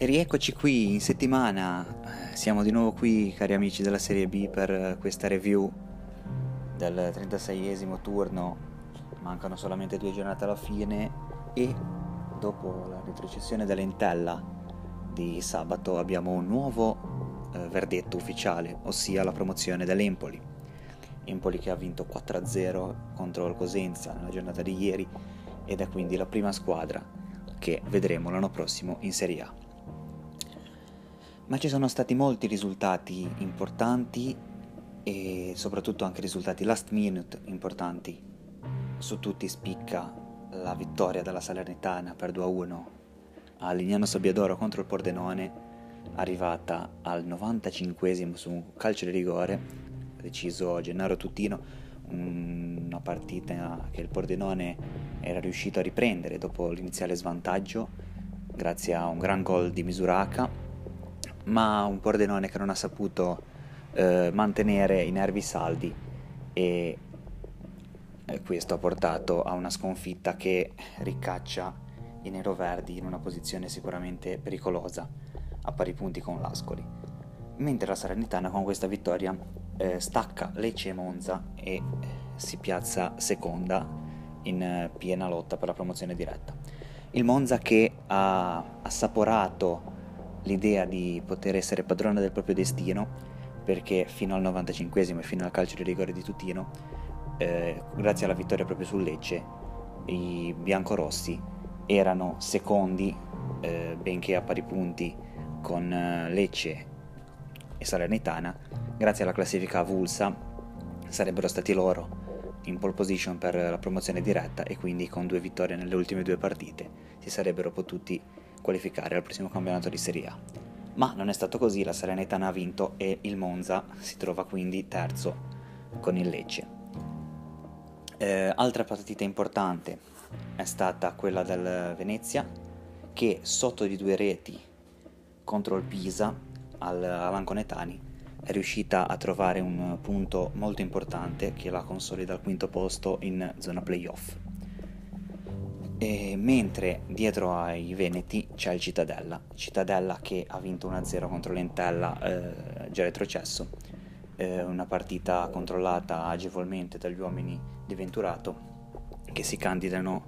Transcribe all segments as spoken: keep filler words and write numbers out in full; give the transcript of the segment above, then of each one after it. E rieccoci qui in settimana, siamo di nuovo qui cari amici della Serie B per questa review del trentaseiesimo turno, mancano solamente due giornate alla fine e dopo la retrocessione dell'Entella di sabato abbiamo un nuovo eh, verdetto ufficiale, ossia la promozione dell'Empoli. Empoli che ha vinto quattro a zero contro il Cosenza nella giornata di ieri ed è quindi la prima squadra che vedremo l'anno prossimo in Serie A. Ma ci sono stati molti risultati importanti e soprattutto anche risultati last minute importanti. Su tutti spicca la vittoria della Salernitana per due a uno a Lignano Sabbiadoro contro il Pordenone, arrivata al novantacinquesimo su un calcio di rigore deciso Gennaro Tutino, una partita che il Pordenone era riuscito a riprendere dopo l'iniziale svantaggio grazie a un gran gol di Misuraca, ma un Pordenone che non ha saputo eh, mantenere i nervi saldi e questo ha portato a una sconfitta che ricaccia i neroverdi in una posizione sicuramente pericolosa a pari punti con l'Ascoli, mentre la Salernitana con questa vittoria eh, stacca Lecce e Monza e si piazza seconda in eh, piena lotta per la promozione diretta. Il Monza che ha assaporato l'idea di poter essere padrona del proprio destino, perché fino al novantacinquesimo e fino al calcio di rigore di Tutino, eh, grazie alla vittoria proprio sul Lecce, i biancorossi erano secondi, eh, benché a pari punti con eh, Lecce e Salernitana. Grazie alla classifica avulsa sarebbero stati loro in pole position per la promozione diretta e quindi con due vittorie nelle ultime due partite si sarebbero potuti qualificare al prossimo campionato di Serie A, ma non è stato così. La Salernitana ha vinto e il Monza si trova quindi terzo con il Lecce. Eh, altra partita importante è stata quella del Venezia che sotto di due reti contro il Pisa al Lanconetani è riuscita a trovare un punto molto importante che la consolida al quinto posto in zona playoff. E mentre dietro ai veneti c'è il Cittadella, Cittadella che ha vinto uno a zero contro l'Entella, eh, già retrocesso, eh, una partita controllata agevolmente dagli uomini di Venturato che si candidano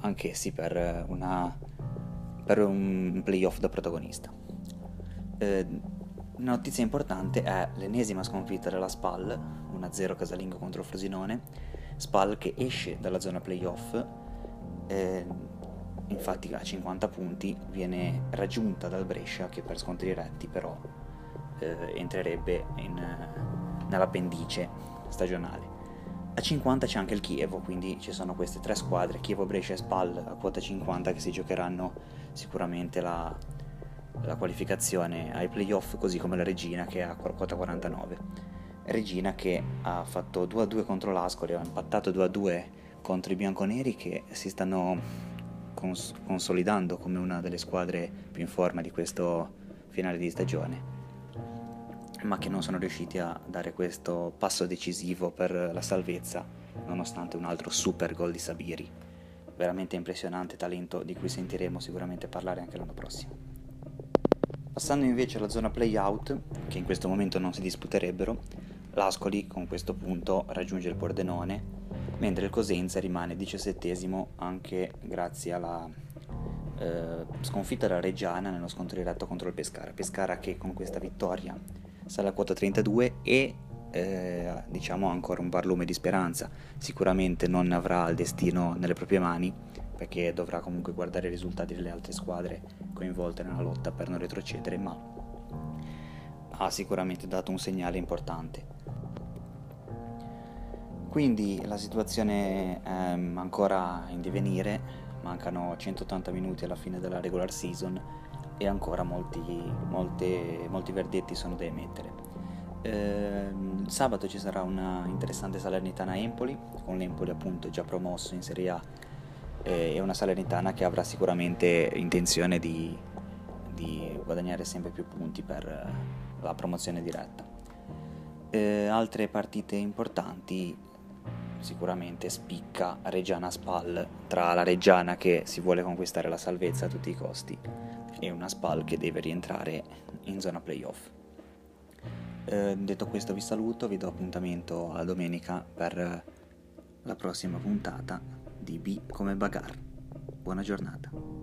anch'essi per, una, per un playoff da protagonista. Eh, una notizia importante è l'ennesima sconfitta della SPAL, uno a zero casalingo contro Frosinone, SPAL che esce dalla zona playoff. Eh, infatti a cinquanta punti viene raggiunta dal Brescia che per scontri diretti però eh, entrerebbe in, nell'appendice stagionale. A cinquanta c'è anche il Chievo, quindi ci sono queste tre squadre, Chievo, Brescia e SPAL a quota cinquanta, che si giocheranno sicuramente la, la qualificazione ai playoff, così come la Regina che è a quota quarantanove. Regina che ha fatto due a due contro l'Ascoli, ha impattato due a due contro i bianconeri che si stanno cons- consolidando come una delle squadre più in forma di questo finale di stagione, ma che non sono riusciti a dare questo passo decisivo per la salvezza nonostante un altro super gol di Sabiri, veramente impressionante talento di cui sentiremo sicuramente parlare anche l'anno prossimo. Passando invece alla zona play-out, che in questo momento non si disputerebbero, l'Ascoli con questo punto raggiunge il Pordenone, mentre il Cosenza rimane diciassettesimo anche grazie alla eh, sconfitta della Reggiana nello scontro diretto contro il Pescara. Pescara che con questa vittoria sale a quota trentadue e eh, diciamo ancora un barlume di speranza. Sicuramente non avrà il destino nelle proprie mani perché dovrà comunque guardare i risultati delle altre squadre coinvolte nella lotta per non retrocedere, ma ha sicuramente dato un segnale importante. Quindi la situazione è ancora in divenire, mancano centottanta minuti alla fine della regular season e ancora molti, molte, molti verdetti sono da emettere. Eh, sabato ci sarà una interessante Salernitana-Empoli, con l'Empoli appunto già promosso in Serie A eh, e una Salernitana che avrà sicuramente intenzione di, di guadagnare sempre più punti per la promozione diretta. Eh, altre partite importanti. Sicuramente spicca Reggiana-Spal, tra la Reggiana che si vuole conquistare la salvezza a tutti i costi e una SPAL che deve rientrare in zona playoff. Eh, detto questo vi saluto, vi do appuntamento a domenica per la prossima puntata di B come Bagarre. Buona giornata.